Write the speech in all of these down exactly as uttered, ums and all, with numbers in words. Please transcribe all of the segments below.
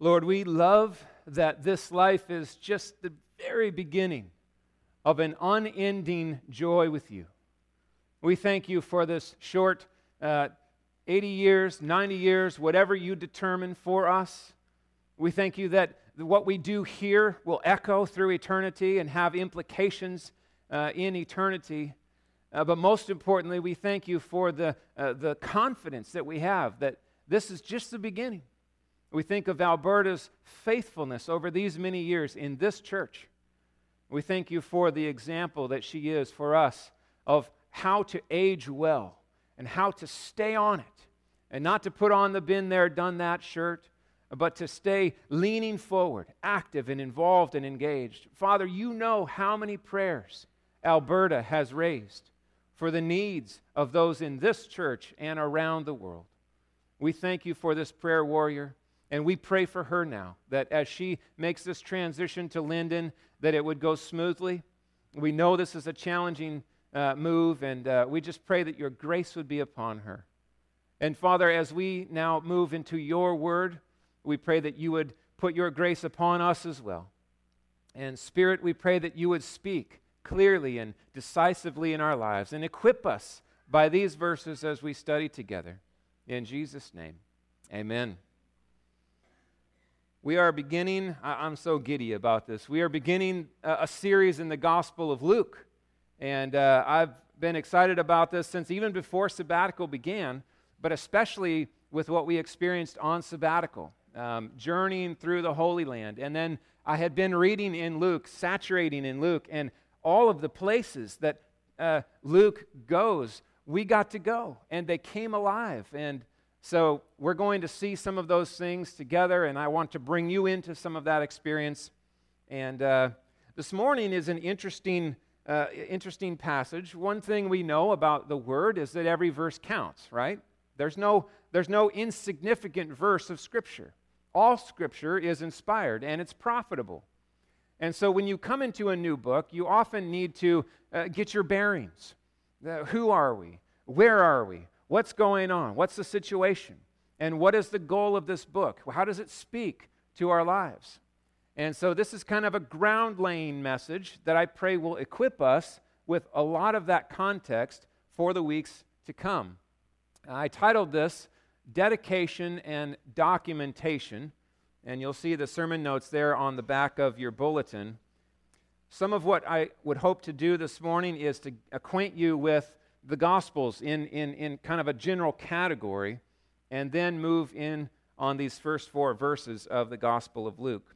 Lord, we love that this life is just the very beginning of an unending joy with you. We thank you for this short uh, eighty years, ninety years, whatever you determine for us. We thank you that what we do here will echo through eternity and have implications uh, in eternity. Uh, but most importantly, we thank you for the uh, the confidence that we have that this is just the beginning. We think of Alberta's faithfulness over these many years in this church. We thank you for the example that she is for us of how to age well and how to stay on it and not to put on the been there, done that shirt, but to stay leaning forward, active and involved and engaged. Father, you know how many prayers Alberta has raised for the needs of those in this church and around the world. We thank you for this prayer warrior, and we pray for her now that as she makes this transition to Linden, that it would go smoothly. We know this is a challenging uh, move, and uh, we just pray that your grace would be upon her. And Father, as we now move into your word, we pray that you would put your grace upon us as well. And Spirit, we pray that you would speak clearly and decisively in our lives and equip us by these verses as we study together. In Jesus' name, amen. We are beginning, I'm so giddy about this, we are beginning a series in the Gospel of Luke. And uh, I've been excited about this since even before sabbatical began, but especially with what we experienced on sabbatical. Um, journeying through the Holy Land. And then I had been reading in Luke, saturating in Luke, and all of the places that uh, Luke goes, we got to go, and they came alive. And so we're going to see some of those things together, and I want to bring you into some of that experience. And uh, this morning is an interesting, uh, interesting passage. One thing we know about the Word is that every verse counts, right? There's no, there's no insignificant verse of Scripture. All Scripture is inspired, and it's profitable. And so when you come into a new book, you often need to uh, get your bearings. Uh, who are we? Where are we? What's going on? What's the situation? And what is the goal of this book? How does it speak to our lives? And so this is kind of a ground-laying message that I pray will equip us with a lot of that context for the weeks to come. I titled this, Dedication and Documentation, and you'll see the sermon notes there on the back of your bulletin. Some of what I would hope to do this morning is to acquaint you with the Gospels in, in, in kind of a general category, and then move in on these first four verses of the Gospel of Luke.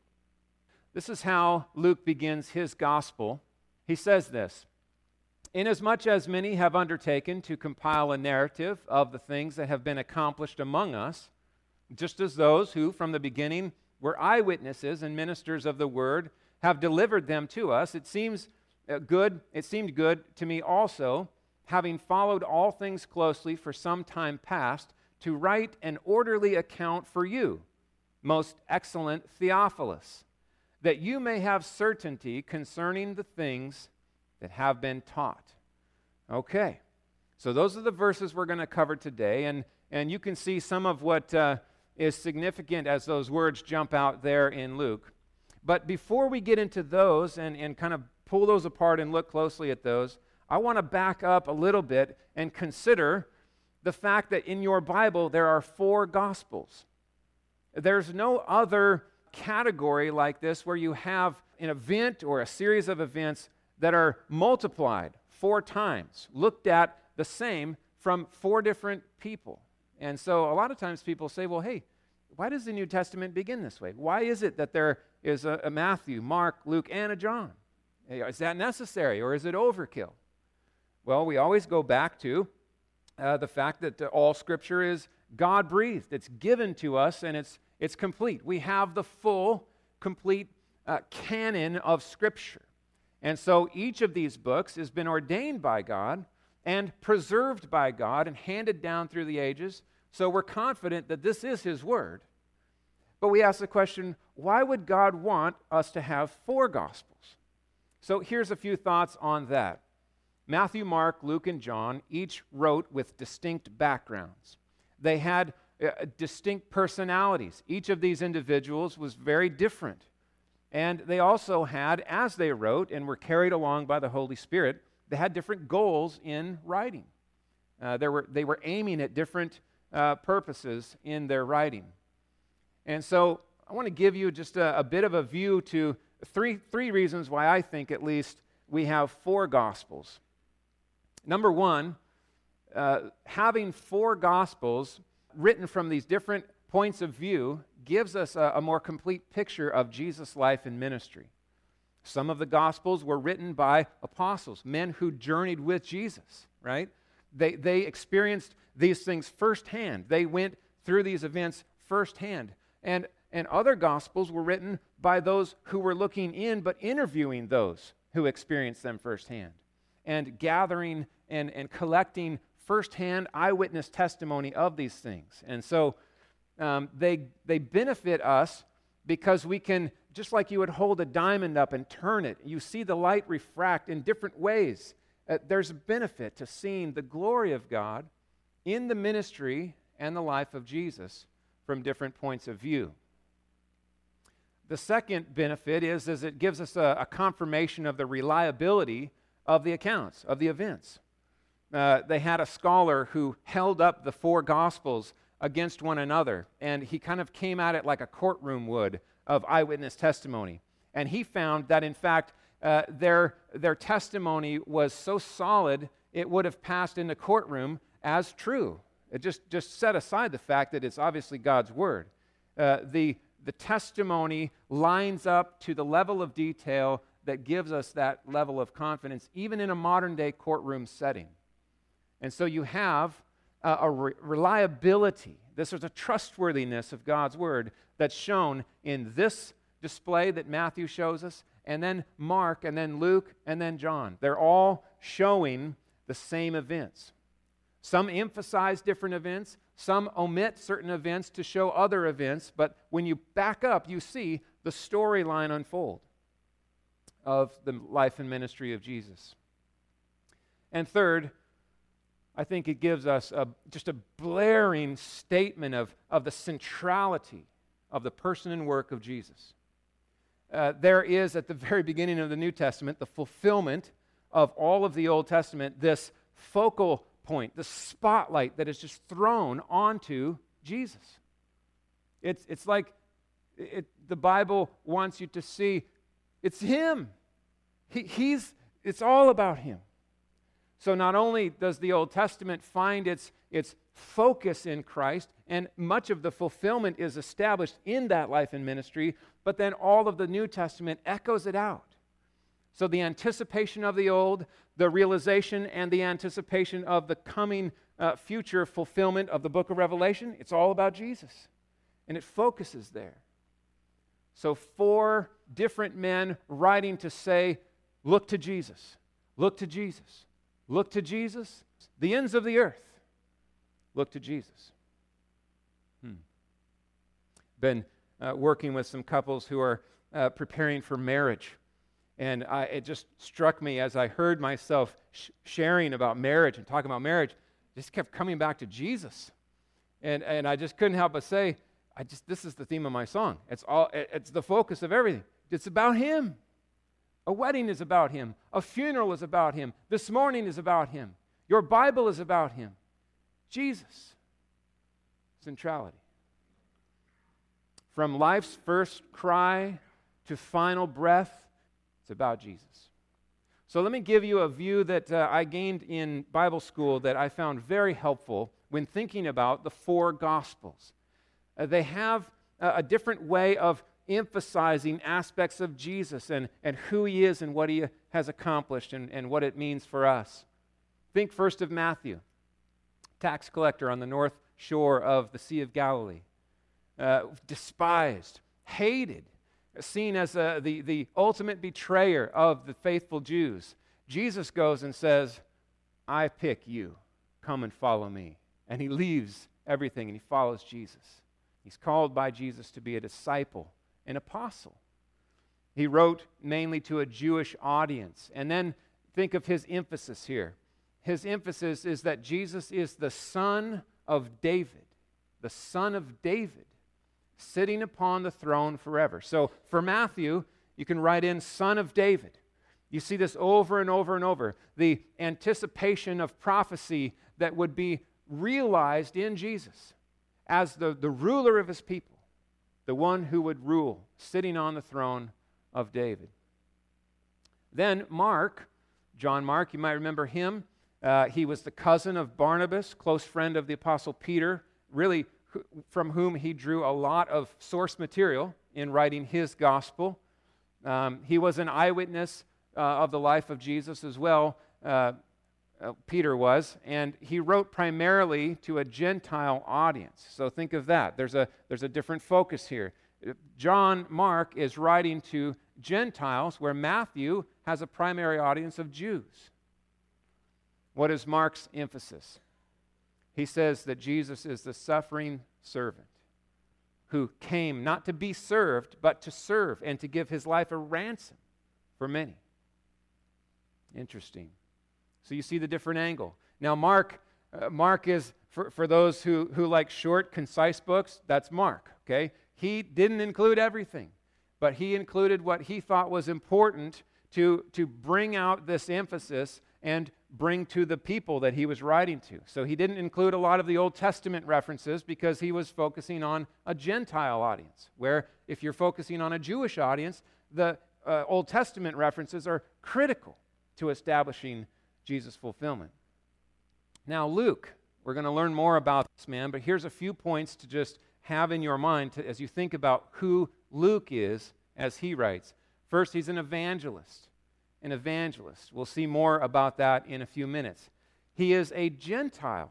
This is how Luke begins his Gospel. He says this, "Inasmuch as many have undertaken to compile a narrative of the things that have been accomplished among us, just as those who from the beginning were eyewitnesses and ministers of the word have delivered them to us, it seems good, it seemed good to me also, having followed all things closely for some time past, to write an orderly account for you, most excellent Theophilus, that you may have certainty concerning the things that have been taught." Okay, so those are the verses we're going to cover today, and, and you can see some of what uh, is significant as those words jump out there in Luke. But before we get into those and, and kind of pull those apart and look closely at those, I want to back up a little bit and consider the fact that in your Bible there are four Gospels. There's no other category like this where you have an event or a series of events that are multiplied four times, looked at the same from four different people. And so a lot of times people say, well, hey, why does the New Testament begin this way? Why is it that there is a, a Matthew, Mark, Luke, and a John? Is that necessary, or is it overkill? Well, we always go back to uh, the fact that all Scripture is God-breathed. It's given to us, and it's, it's complete. We have the full, complete uh, canon of Scripture. And so each of these books has been ordained by God and preserved by God and handed down through the ages. So we're confident that this is His Word. But we ask the question, why would God want us to have four Gospels? So here's a few thoughts on that. Matthew, Mark, Luke, and John each wrote with distinct backgrounds. They had distinct personalities. Each of these individuals was very different. And they also had, as they wrote and were carried along by the Holy Spirit, they had different goals in writing. Uh, there were, they were aiming at different uh, purposes in their writing. And so I want to give you just a, a bit of a view to three, three reasons why I think, at least, we have four Gospels. Number one, uh, having four Gospels written from these different points of view gives us a, a more complete picture of Jesus' life and ministry. Some of the Gospels were written by apostles, men who journeyed with Jesus, right? They, they experienced these things firsthand. They went through these events firsthand. And, and other Gospels were written by those who were looking in but interviewing those who experienced them firsthand and gathering and, and collecting firsthand eyewitness testimony of these things. And so um, they, they benefit us because we can, just like you would hold a diamond up and turn it, you see the light refract in different ways. Uh, there's a benefit to seeing the glory of God in the ministry and the life of Jesus from different points of view. The second benefit is, is it gives us a, a confirmation of the reliability of the accounts, of the events. Uh, they had a scholar who held up the four Gospels against one another, and he kind of came at it like a courtroom would of eyewitness testimony. And he found that, in fact, Uh, their their testimony was so solid it would have passed in the courtroom as true. It just, just set aside the fact that it's obviously God's word. Uh, the the testimony lines up to the level of detail that gives us that level of confidence, even in a modern day courtroom setting. And so you have uh, a re- reliability. This is a trustworthiness of God's word that's shown in this display that Matthew shows us, and then Mark, and then Luke, and then John. They're all showing the same events. Some emphasize different events, some omit certain events to show other events, but when you back up, you see the storyline unfold of the life and ministry of Jesus. And third, I think it gives us a, just a blaring statement of, of the centrality of the person and work of Jesus. Uh, there is, at the very beginning of the New Testament, the fulfillment of all of the Old Testament, this focal point, the spotlight that is just thrown onto Jesus. It's, it's like it, the Bible wants you to see it's Him. He, he's, it's all about Him. So not only does the Old Testament find its, its focus in Christ, and much of the fulfillment is established in that life and ministry, but then all of the New Testament echoes it out. So the anticipation of the old, the realization and the anticipation of the coming uh, future fulfillment of the book of Revelation, it's all about Jesus. And it focuses there. So four different men writing to say, look to Jesus, look to Jesus, look to Jesus, the ends of the earth, look to Jesus. Hmm. Been uh, working with some couples who are uh, preparing for marriage, and I, it just struck me as I heard myself sh- sharing about marriage and talking about marriage, just kept coming back to Jesus, and and I just couldn't help but say, I just this is the theme of my song. It's all it, it's the focus of everything. It's about Him. A wedding is about Him. A funeral is about Him. This morning is about Him. Your Bible is about Him. Jesus. Centrality. From life's first cry to final breath, it's about Jesus. So let me give you a view that uh, I gained in Bible school that I found very helpful when thinking about the four Gospels. Uh, they have uh, a different way of emphasizing aspects of Jesus and, and who He is and what He has accomplished and, and what it means for us. Think first of Matthew, tax collector on the north shore of the Sea of Galilee, uh, despised, hated, seen as uh, the, the ultimate betrayer of the faithful Jews. Jesus goes and says, I pick you, come and follow me. And he leaves everything and he follows Jesus. He's called by Jesus to be a disciple, an apostle. He wrote mainly to a Jewish audience. And then think of his emphasis here. His emphasis is that Jesus is the son of David. the son of David, sitting upon the throne forever. So for Matthew, you can write in son of David. You see this over and over and over. The anticipation of prophecy that would be realized in Jesus as the, the ruler of his people, the one who would rule, sitting on the throne of David. Then Mark, John Mark, you might remember him. Uh, he was the cousin of Barnabas, close friend of the Apostle Peter, really from whom he drew a lot of source material in writing his gospel. Um, he was an eyewitness uh, of the life of Jesus as well, uh, uh, Peter was, and he wrote primarily to a Gentile audience. So think of that. There's a, there's a different focus here. John Mark is writing to Gentiles, where Matthew has a primary audience of Jews. What is Mark's emphasis? He says that Jesus is the suffering servant who came not to be served, but to serve and to give his life a ransom for many. Interesting. So you see the different angle. Now Mark, uh, Mark is, for, for those who, who like short, concise books, that's Mark, okay? He didn't include everything, but he included what he thought was important to, to bring out this emphasis and bring to the people that he was writing to. So he didn't include a lot of the Old Testament references because he was focusing on a Gentile audience, where if you're focusing on a Jewish audience, the uh, Old Testament references are critical to establishing Jesus' fulfillment. Now Luke, we're going to learn more about this man, but here's a few points to just have in your mind to, as you think about who Luke is as he writes. First, he's an evangelist. An evangelist. We'll see more about that in a few minutes. He is a Gentile.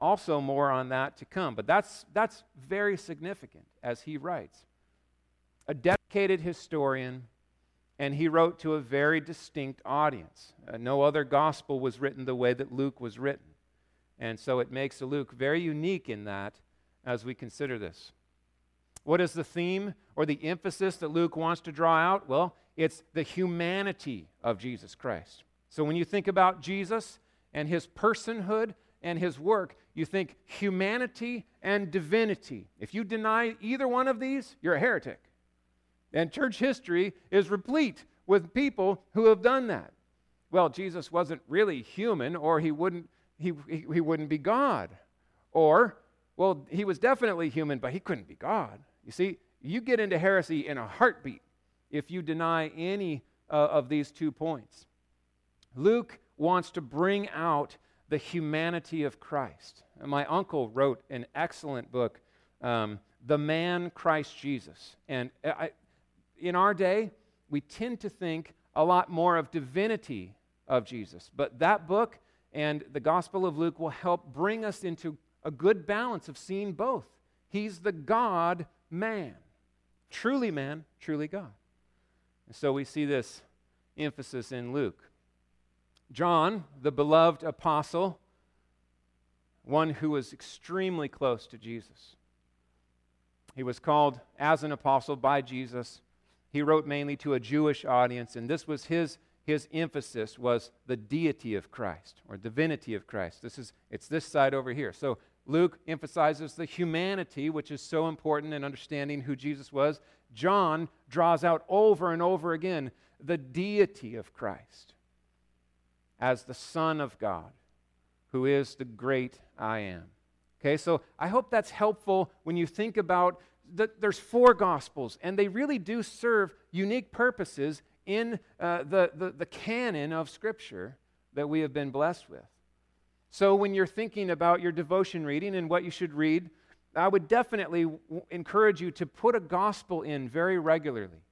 Also more on that to come, but that's that's very significant as he writes. A dedicated historian, and he wrote to a very distinct audience. Uh, no other gospel was written the way that Luke was written. And so it makes Luke very unique in that as we consider this. What is the theme or the emphasis that Luke wants to draw out? Well, it's the humanity of Jesus Christ. So when you think about Jesus and his personhood and his work, you think humanity and divinity. If you deny either one of these, you're a heretic. And church history is replete with people who have done that. Well, Jesus wasn't really human, or he wouldn't he he, he wouldn't be God. Or, well, he was definitely human, but he couldn't be God. You see, you get into heresy in a heartbeat if you deny any uh, of these two points. Luke wants to bring out the humanity of Christ. And my uncle wrote an excellent book, um, The Man Christ Jesus. And I, in our day, we tend to think a lot more of divinity of Jesus. But that book and the Gospel of Luke will help bring us into a good balance of seeing both. He's the God-man. Truly man, truly God. So we see this emphasis in Luke. John, the beloved apostle, one who was extremely close to Jesus. He was called as an apostle by Jesus. He wrote mainly to a Jewish audience, and this was his, his emphasis was the deity of Christ, or divinity of Christ. This is, it's this side over here. So Luke emphasizes the humanity, which is so important in understanding who Jesus was. John draws out over and over again the deity of Christ as the Son of God, who is the great I Am. Okay, so I hope that's helpful when you think about that there's four Gospels, and they really do serve unique purposes in uh, the, the, the canon of Scripture that we have been blessed with. So when you're thinking about your devotion reading and what you should read, I would definitely w- encourage you to put a gospel in very regularly.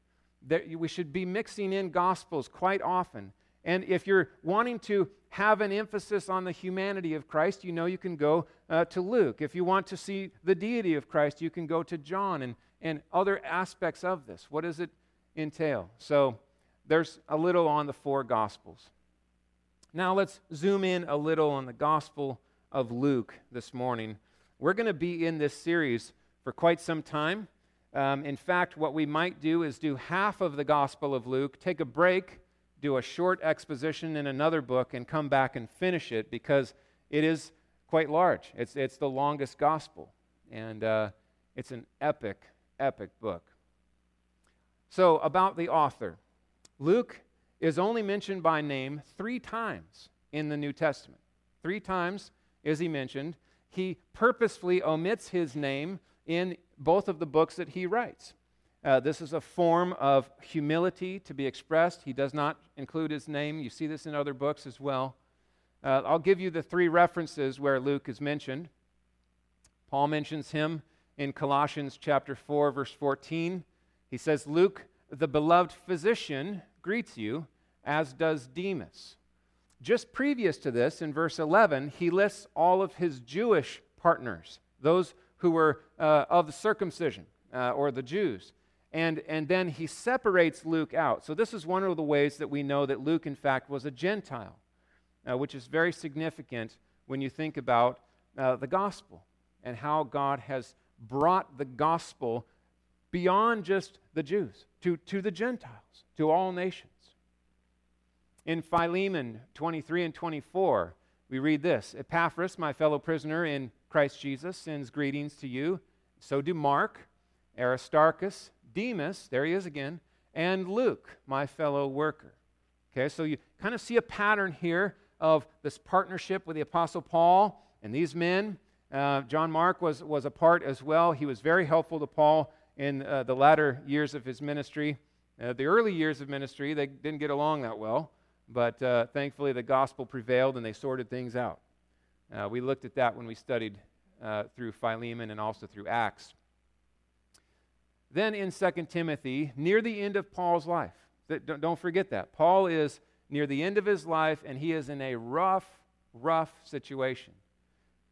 That we should be mixing in gospels quite often. And if you're wanting to have an emphasis on the humanity of Christ, you know you can go uh, to Luke. If you want to see the deity of Christ, you can go to John and, and other aspects of this. What does it entail? So there's a little on the four gospels. Now let's zoom in a little on the Gospel of Luke this morning. We're going to be in this series for quite some time. Um, in fact, what we might do is do half of the Gospel of Luke, take a break, do a short exposition in another book, and come back and finish it because it is quite large. It's, it's the longest Gospel. and uh, it's an epic, epic book. So about the author, Luke is only mentioned by name three times in the New Testament. Three times is he mentioned. He purposefully omits his name in both of the books that he writes. Uh, this is a form of humility to be expressed. He does not include his name. You see this in other books as well. Uh, I'll give you the three references where Luke is mentioned. Paul mentions him in Colossians chapter four, verse fourteen. He says, "Luke, the beloved physician, greets you, as does Demas." Just previous to this, in verse eleven, he lists all of his Jewish partners, those who were uh, of the circumcision, uh, or the Jews. And, and then he separates Luke out. So this is one of the ways that we know that Luke, in fact, was a Gentile, uh, which is very significant when you think about uh, the gospel and how God has brought the gospel beyond just the Jews, to, to the Gentiles, to all nations. In Philemon twenty-three and twenty-four, we read this, "Epaphras, my fellow prisoner in Christ Jesus, sends greetings to you. So do Mark, Aristarchus, Demas," there he is again, "and Luke, my fellow worker." Okay, so you kind of see a pattern here of this partnership with the Apostle Paul and these men. Uh, John Mark was, was a part as well. He was very helpful to Paul in uh, the latter years of his ministry. Uh, the early years of ministry, they didn't get along that well, but uh, thankfully the gospel prevailed and they sorted things out. Uh, we looked at that when we studied uh, through Philemon and also through Acts. Then in Second Timothy, near the end of Paul's life, don't, don't forget that. Paul is near the end of his life and he is in a rough, rough situation.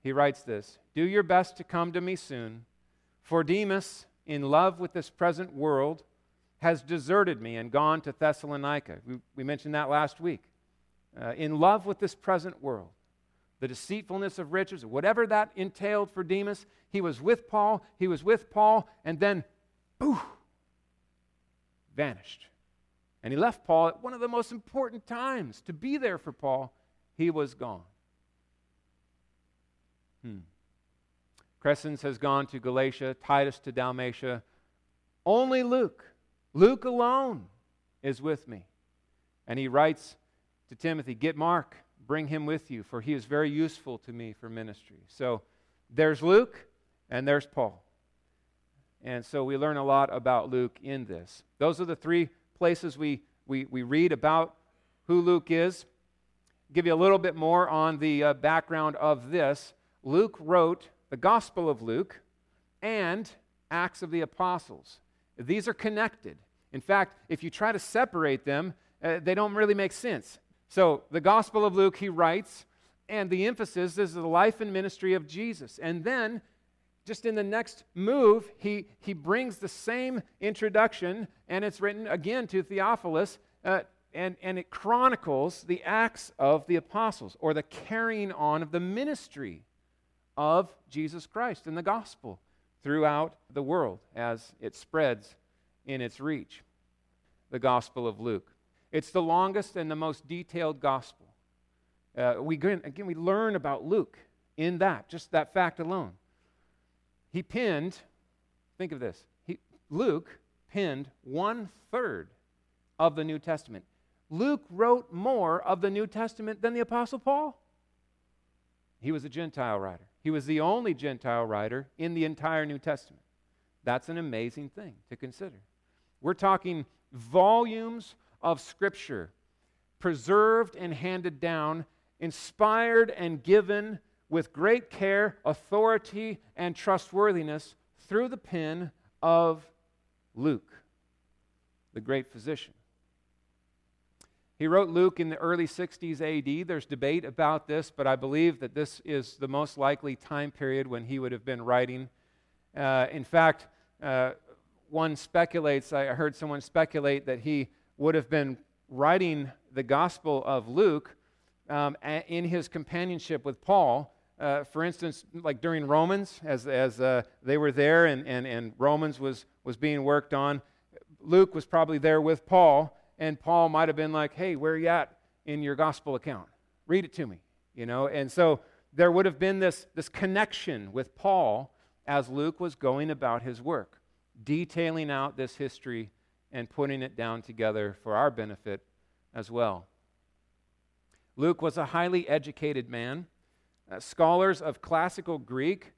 He writes this, "Do your best to come to me soon, for Demas, in love with this present world, has deserted me and gone to Thessalonica." We, we mentioned that last week. Uh, in love with this present world, the deceitfulness of riches, whatever that entailed for Demas, he was with Paul, he was with Paul, and then, poof, vanished. And he left Paul at one of the most important times to be there for Paul. He was gone. Hmm. Crescens has gone to Galatia, Titus to Dalmatia. Only Luke, Luke alone is with me. And he writes to Timothy, "Get Mark, bring him with you, for he is very useful to me for ministry." So there's Luke and there's Paul. And so we learn a lot about Luke in this. Those are the three places we, we, we read about who Luke is. Give you a little bit more on the uh, background of this. Luke wrote the Gospel of Luke, and Acts of the Apostles. These are connected. In fact, if you try to separate them, uh, they don't really make sense. So the Gospel of Luke, he writes, and the emphasis is the life and ministry of Jesus. And then, just in the next move, he, he brings the same introduction, and it's written again to Theophilus, uh, and, and it chronicles the Acts of the Apostles, or the carrying on of the ministry of Jesus Christ and the gospel throughout the world as it spreads in its reach. The Gospel of Luke. It's the longest and the most detailed gospel. Uh, we again we learn about Luke in that, just that fact alone. He penned, think of this, he, Luke penned one third of the New Testament. Luke wrote more of the New Testament than the Apostle Paul. He was a Gentile writer. He was the only Gentile writer in the entire New Testament. That's an amazing thing to consider. We're talking volumes of Scripture, preserved and handed down, inspired and given with great care, authority, and trustworthiness through the pen of Luke, the great physician. He wrote Luke in the early sixties A D. There's debate about this, but I believe that this is the most likely time period when he would have been writing. Uh, in fact, uh, one speculates, I heard someone speculate that he would have been writing the Gospel of Luke um, a, in his companionship with Paul. Uh, for instance, like during Romans, as, as uh, they were there and, and, and Romans was, was being worked on, Luke was probably there with Paul. And Paul might have been like, "Hey, where are you at in your gospel account? Read it to me," you know. And so there would have been this, this connection with Paul as Luke was going about his work, detailing out this history and putting it down together for our benefit as well. Luke was a highly educated man. Uh, scholars of classical Greek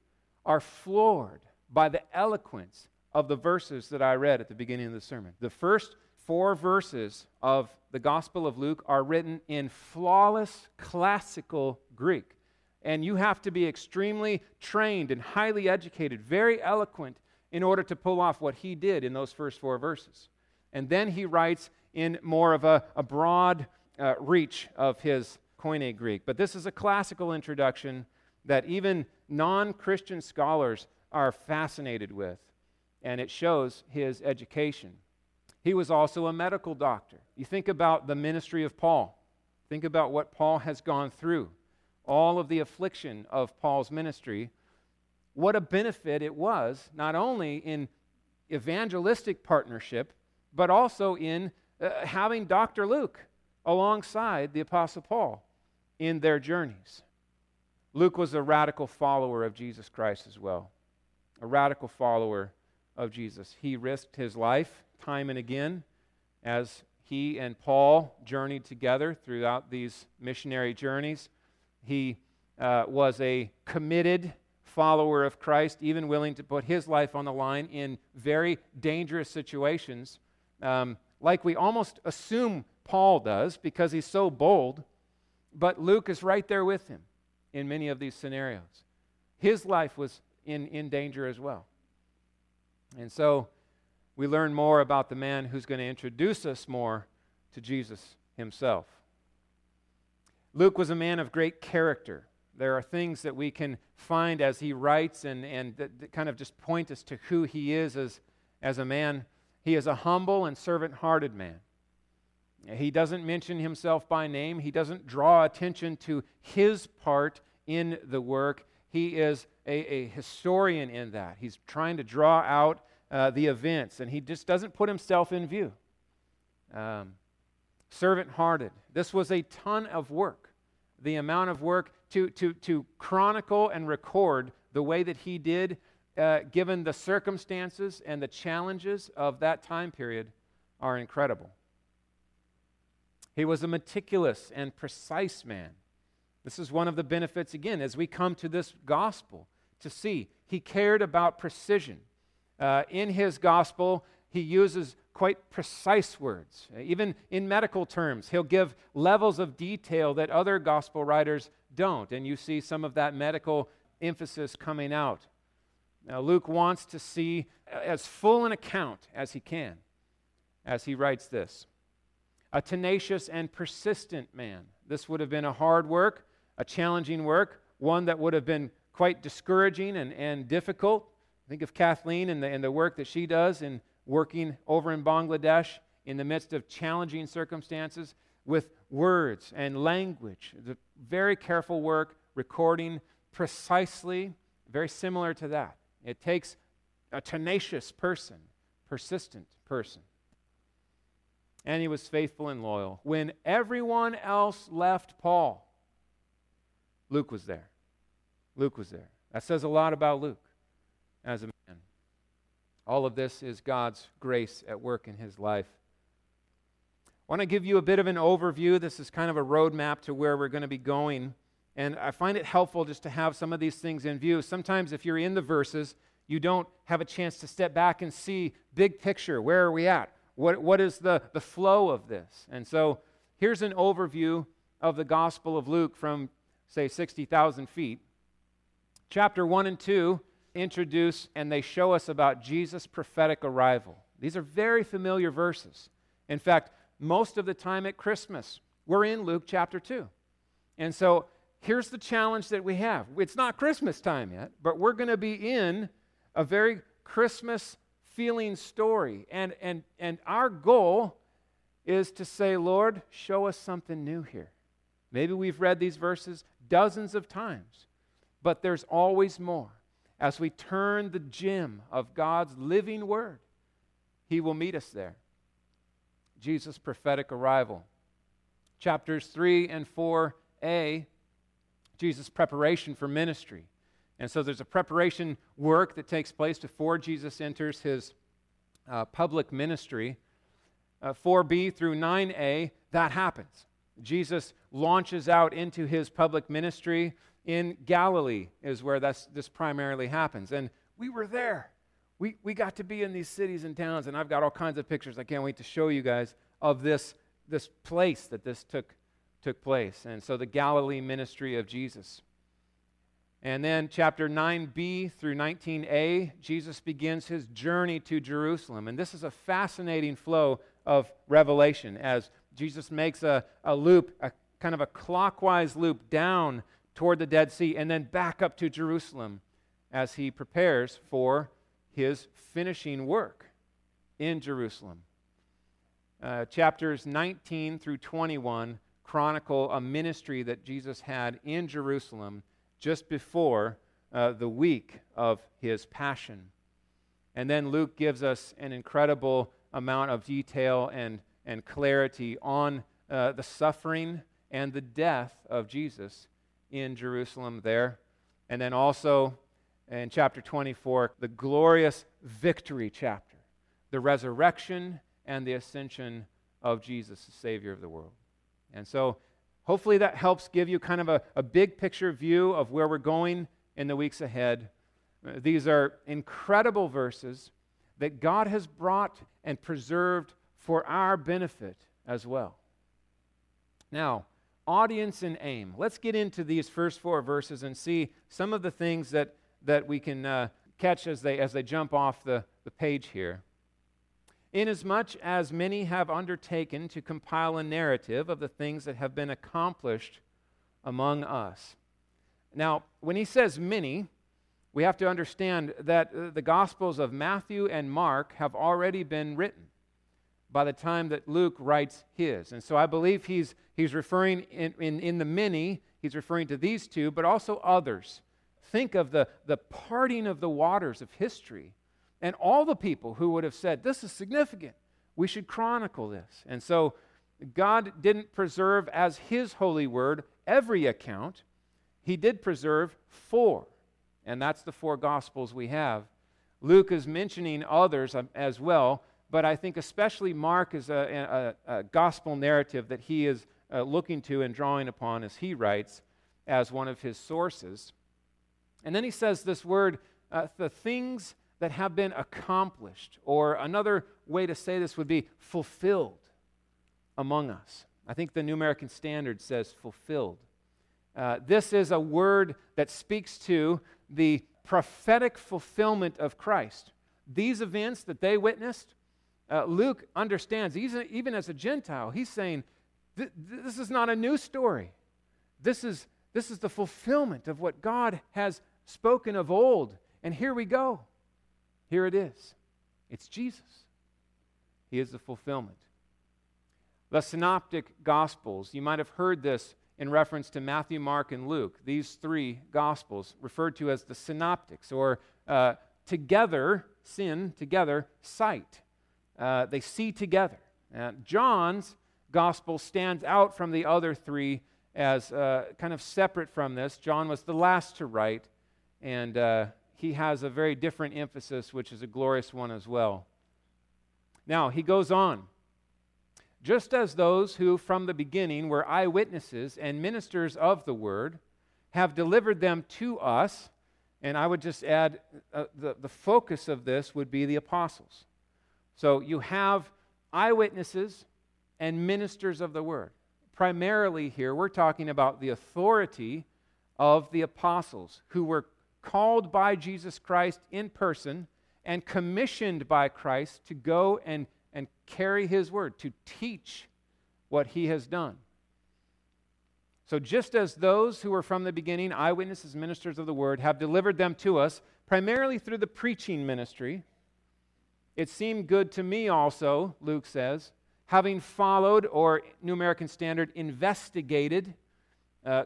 are floored by the eloquence of the verses that I read at the beginning of the sermon. The first four verses of the Gospel of Luke are written in flawless classical Greek. And you have to be extremely trained and highly educated, very eloquent, in order to pull off what he did in those first four verses. And then he writes in more of a, a broad uh, reach of his Koine Greek. But this is a classical introduction that even non-Christian scholars are fascinated with, and it shows his education. He was also a medical doctor. You think about the ministry of Paul. Think about what Paul has gone through, all of the affliction of Paul's ministry. What a benefit it was, not only in evangelistic partnership, but also in uh, having Doctor Luke alongside the Apostle Paul in their journeys. Luke was a radical follower of Jesus Christ as well, a radical follower of Jesus. He risked his life time and again as he and Paul journeyed together throughout these missionary journeys. He uh, was a committed follower of Christ, even willing to put his life on the line in very dangerous situations, um, like we almost assume Paul does because he's so bold, but Luke is right there with him in many of these scenarios. His life was in, in danger as well. And so we learn more about the man who's going to introduce us more to Jesus himself. Luke was a man of great character. There are things that we can find as he writes and, and that, that kind of just point us to who he is as, as a man. He is a humble and servant-hearted man. He doesn't mention himself by name. He doesn't draw attention to his part in the work. He is a, a historian in that. He's trying to draw out uh, the events, and he just doesn't put himself in view. Um, servant-hearted. This was a ton of work. The amount of work To, to, to chronicle and record the way that he did, uh, given the circumstances and the challenges of that time period, are incredible. He was a meticulous and precise man. This is one of the benefits, again, as we come to this gospel, to see he cared about precision. Uh, in his gospel, he uses quite precise words. Even in medical terms, he'll give levels of detail that other gospel writers don't, and you see some of that medical emphasis coming out. Now, Luke wants to see as full an account as he can as he writes this. A tenacious and persistent man. This would have been a hard work, a challenging work, one that would have been quite discouraging and, and difficult. Think of Kathleen and the, and the work that she does in working over in Bangladesh in the midst of challenging circumstances with words and language. The very careful work, recording precisely, very similar to that. It takes a tenacious person, persistent person. And he was faithful and loyal. When everyone else left Paul, Luke was there. Luke was there. That says a lot about Luke as a man. All of this is God's grace at work in his life. I want to give you a bit of an overview. This is kind of a roadmap to where we're going to be going. And I find it helpful just to have some of these things in view. Sometimes if you're in the verses, you don't have a chance to step back and see big picture. Where are we at? What, what is the, the flow of this? And so here's an overview of the Gospel of Luke from, say, sixty thousand feet. Chapter one and two introduce and they show us about Jesus' prophetic arrival. These are very familiar verses. In fact, most of the time at Christmas, we're in Luke chapter two. And so here's the challenge that we have. It's not Christmas time yet, but we're going to be in a very Christmas-feeling story. And, and, and our goal is to say, Lord, show us something new here. Maybe we've read these verses dozens of times, but there's always more. As we turn the gem of God's living word, he will meet us there. Jesus' prophetic arrival. Chapters three and four a, Jesus' preparation for ministry. And so there's a preparation work that takes place before Jesus enters his uh, public ministry. Uh, four b through nine a, that happens. Jesus launches out into his public ministry in Galilee is where that's, this primarily happens. And we were there. We, we got to be in these cities and towns, and I've got all kinds of pictures I can't wait to show you guys of this, this place that this took, took place. And so the Galilee ministry of Jesus. And then chapter nine b through nineteen a, Jesus begins his journey to Jerusalem. And this is a fascinating flow of revelation as Jesus makes a, a loop, a kind of a clockwise loop down toward the Dead Sea and then back up to Jerusalem as he prepares for his finishing work in Jerusalem. Uh, chapters nineteen through twenty-one chronicle a ministry that Jesus had in Jerusalem just before uh, the week of his passion. And then Luke gives us an incredible amount of detail and, and clarity on uh, the suffering and the death of Jesus in Jerusalem there. And then also in chapter twenty-four, the glorious victory chapter, the resurrection and the ascension of Jesus, the Savior of the world. And so hopefully that helps give you kind of a, a big picture view of where we're going in the weeks ahead. These are incredible verses that God has brought and preserved for our benefit as well. Now, audience and aim. Let's get into these first four verses and see some of the things that, that we can uh, catch as they, as they jump off the, the page here. Inasmuch as many have undertaken to compile a narrative of the things that have been accomplished among us. Now, when he says many, we have to understand that uh, the Gospels of Matthew and Mark have already been written by the time that Luke writes his. And so I believe he's, he's referring in, in, in the many, he's referring to these two, but also others. Think of the, the parting of the waters of history. And all the people who would have said, this is significant, we should chronicle this. And so God didn't preserve as his holy word every account. He did preserve four, and that's the four Gospels we have. Luke is mentioning others as well, but I think especially Mark is a, a, a gospel narrative that he is uh, looking to and drawing upon as he writes as one of his sources. And then he says this word, uh, the things that have been accomplished, or another way to say this would be fulfilled among us. I think the New American Standard says fulfilled. Uh, this is a word that speaks to the prophetic fulfillment of Christ. These events that they witnessed, uh, Luke understands, even as a Gentile, he's saying, th- this is not a new story. This is, this is the fulfillment of what God has spoken of old, and here we go. Here it is. It's Jesus. He is the fulfillment. The synoptic Gospels, you might have heard this in reference to Matthew, Mark, and Luke. These three Gospels referred to as the synoptics, or uh, together, sin, together, sight. Uh, they see together. Uh, John's Gospel stands out from the other three as uh, kind of separate from this. John was the last to write, and Uh, he has a very different emphasis, which is a glorious one as well. Now, he goes on. Just as those who from the beginning were eyewitnesses and ministers of the word have delivered them to us, and I would just add uh, the, the focus of this would be the apostles. So you have eyewitnesses and ministers of the word. Primarily here, we're talking about the authority of the apostles who were called by Jesus Christ in person and commissioned by Christ to go and, and carry his word, to teach what he has done. So just as those who were from the beginning, eyewitnesses, ministers of the word, have delivered them to us, primarily through the preaching ministry, it seemed good to me also, Luke says, having followed, or New American Standard, investigated, uh,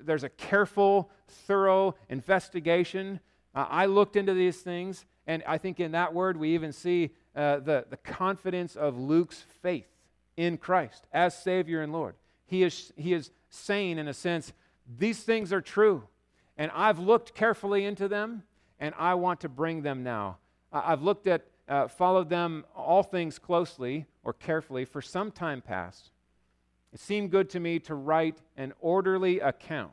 there's a careful, thorough investigation. Uh, I looked into these things, and I think in that word we even see uh, the, the confidence of Luke's faith in Christ as Savior and Lord. He is, he is saying, in a sense, these things are true, and I've looked carefully into them, and I want to bring them now. I've looked at, uh, followed them all things closely or carefully for some time past. It seemed good to me to write an orderly account.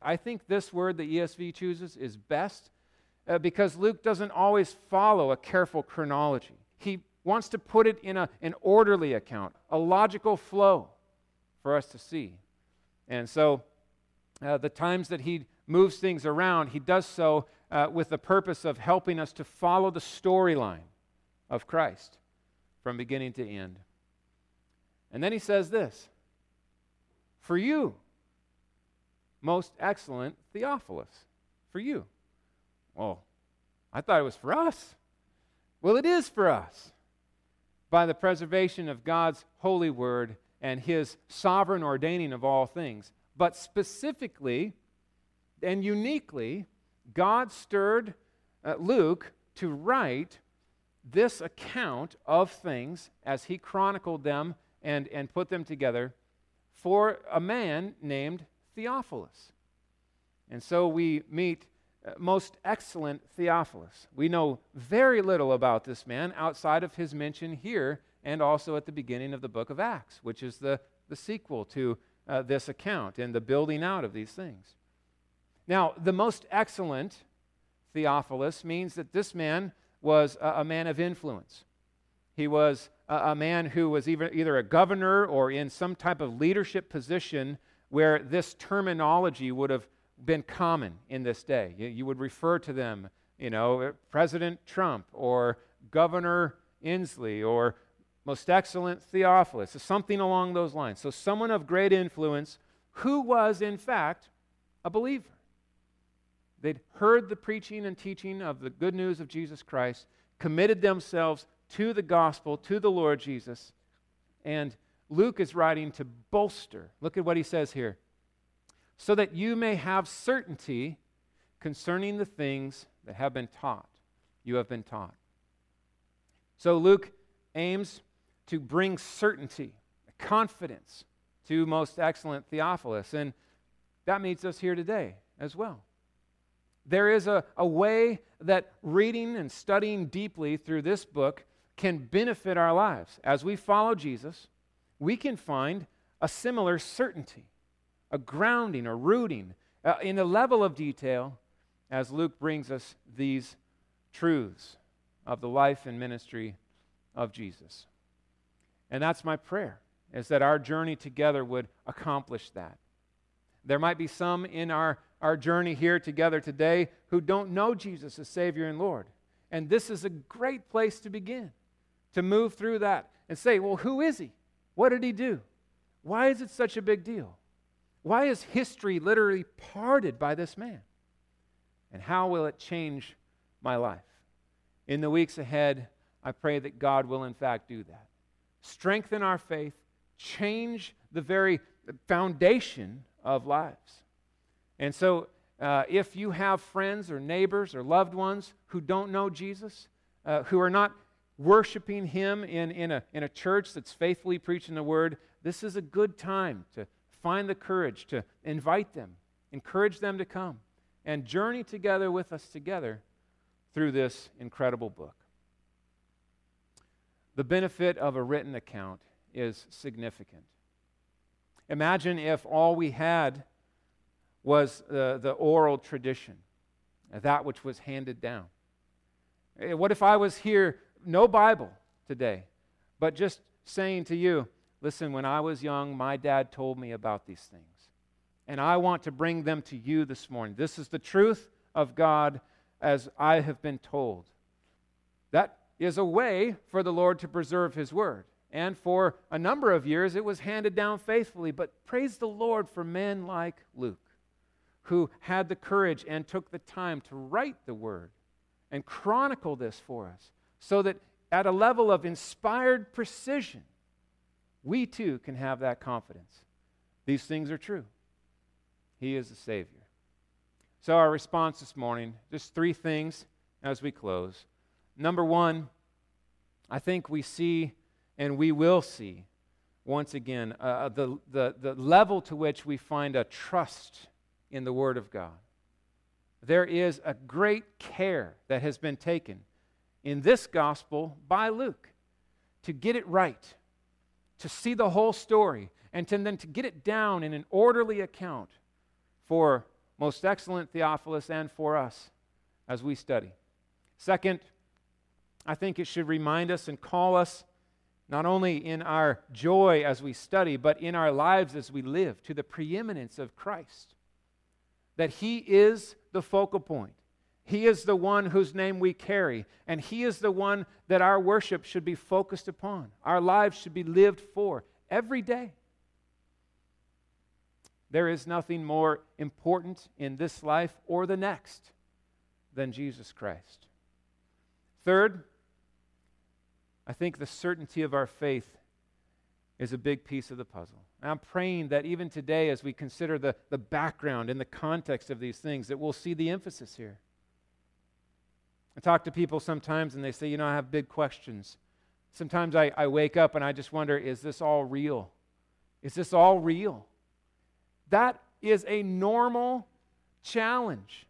I think this word that E S V chooses is best uh, because Luke doesn't always follow a careful chronology. He wants to put it in a, an orderly account, a logical flow for us to see. And so uh, the times that he moves things around, he does so uh, with the purpose of helping us to follow the storyline of Christ from beginning to end. And then he says this, for you, most excellent Theophilus, for you. Well, I thought it was for us. Well, it is for us. By the preservation of God's holy word and his sovereign ordaining of all things. But specifically and uniquely, God stirred uh, Luke to write this account of things as he chronicled them and, and put them together for a man named Theophilus. And so we meet uh, most excellent Theophilus. We know very little about this man outside of his mention here and also at the beginning of the book of Acts, which is the, the sequel to uh, this account and the building out of these things. Now, the most excellent Theophilus means that this man was a, a man of influence. He was a, a man who was either, either a governor or in some type of leadership position where this terminology would have been common in this day. You, you would refer to them, you know, President Trump or Governor Inslee or most excellent Theophilus, something along those lines. So someone of great influence who was, in fact, a believer. They'd heard the preaching and teaching of the good news of Jesus Christ, committed themselves to the gospel, to the Lord Jesus, and Luke is writing to bolster. Look at what he says here. So that you may have certainty concerning the things that have been taught, you have been taught. So Luke aims to bring certainty, confidence to most excellent Theophilus, and that meets us here today as well. There is a, a way that reading and studying deeply through this book can benefit our lives. As we follow Jesus, we can find a similar certainty, a grounding, a rooting, uh, in a level of detail as Luke brings us these truths of the life and ministry of Jesus. And that's my prayer, is that our journey together would accomplish that. There might be some in our Our journey here together today who don't know Jesus as Savior and Lord. And this is a great place to begin, to move through that and say, well, who is he? What did he do? Why is it such a big deal? Why is history literally parted by this man? And how will it change my life? In the weeks ahead, I pray that God will in fact do that. Strengthen our faith, change the very foundation of lives. And so uh, if you have friends or neighbors or loved ones who don't know Jesus, uh, who are not worshiping him in, in, a, in a church that's faithfully preaching the word, this is a good time to find the courage to invite them, encourage them to come, and journey together with us together through this incredible book. The benefit of a written account is significant. Imagine if all we had was uh, the oral tradition, that which was handed down. What if I was here, no Bible today, but just saying to you, listen, when I was young, my dad told me about these things, and I want to bring them to you this morning. This is the truth of God as I have been told. That is a way for the Lord to preserve his word, and for a number of years, it was handed down faithfully, but praise the Lord for men like Luke, who had the courage and took the time to write the word and chronicle this for us so that at a level of inspired precision, we too can have that confidence. These things are true. He is the Savior. So our response this morning, just three things as we close. Number one, I think we see and we will see once again uh, the, the, the level to which we find a trust in the Word of God. there is a great care that has been taken in this gospel by Luke to get it right, to see the whole story, and to, then to get it down in an orderly account for most excellent Theophilus and for us as we study. Second, I think it should remind us and call us not only in our joy as we study, but in our lives as we live, to the preeminence of Christ, that He is the focal point. He is the one whose name we carry, and He is the one that our worship should be focused upon. Our lives should be lived for every day. There is nothing more important in this life or the next than Jesus Christ. Third, I think the certainty of our faith is a big piece of the puzzle. And I'm praying that even today, as we consider the, the background and the context of these things, that we'll see the emphasis here. I talk to people sometimes and they say, you know, I have big questions. Sometimes I, I wake up and I just wonder, is this all real? Is this all real? That is a normal challenge.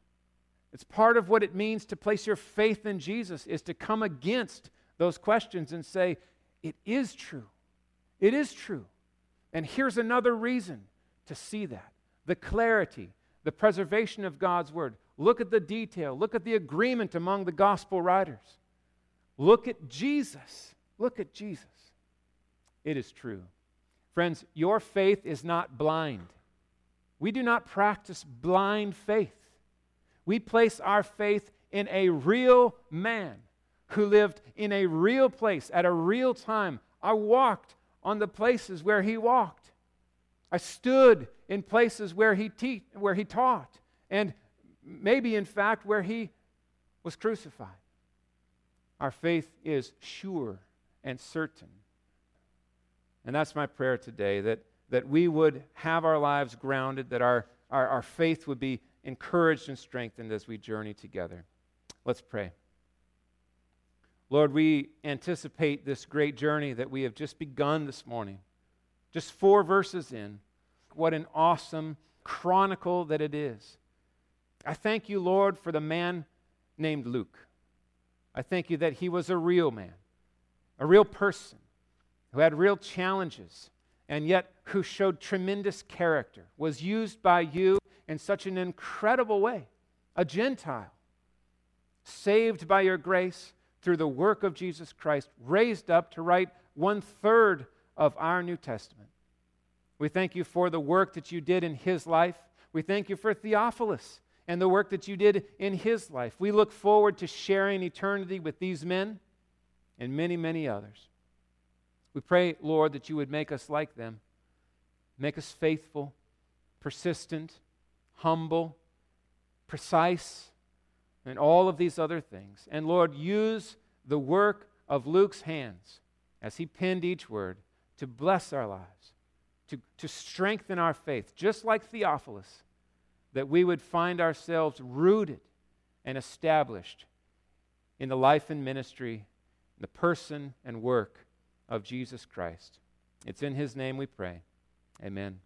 It's part of what it means to place your faith in Jesus, is to come against those questions and say, it is true. It is true. And here's another reason to see that. The clarity, the preservation of God's Word. Look at the detail. Look at the agreement among the gospel writers. Look at Jesus. Look at Jesus. It is true. Friends, your faith is not blind. We do not practice blind faith. We place our faith in a real man who lived in a real place at a real time. I walked on the places where he walked. I stood in places where he te- where he taught, and maybe, in fact, where he was crucified. Our faith is sure and certain. And that's my prayer today, that, that we would have our lives grounded, that our, our, our faith would be encouraged and strengthened as we journey together. Let's pray. Lord, we anticipate this great journey that we have just begun this morning, just four verses in. What an awesome chronicle that it is. I thank you, Lord, for the man named Luke. I thank you that he was a real man, a real person who had real challenges, and yet who showed tremendous character, was used by you in such an incredible way, a Gentile, saved by your grace through the work of Jesus Christ, raised up to write one-third of our New Testament. We thank you for the work that you did in his life. We thank you for Theophilus and the work that you did in his life. We look forward to sharing eternity with these men and many, many others. We pray, Lord, that you would make us like them. Make us faithful, persistent, humble, precise, and all of these other things. And Lord, use the work of Luke's hands as he penned each word to bless our lives, to, to strengthen our faith, just like Theophilus, that we would find ourselves rooted and established in the life and ministry, the person and work of Jesus Christ. It's in His name we pray. Amen.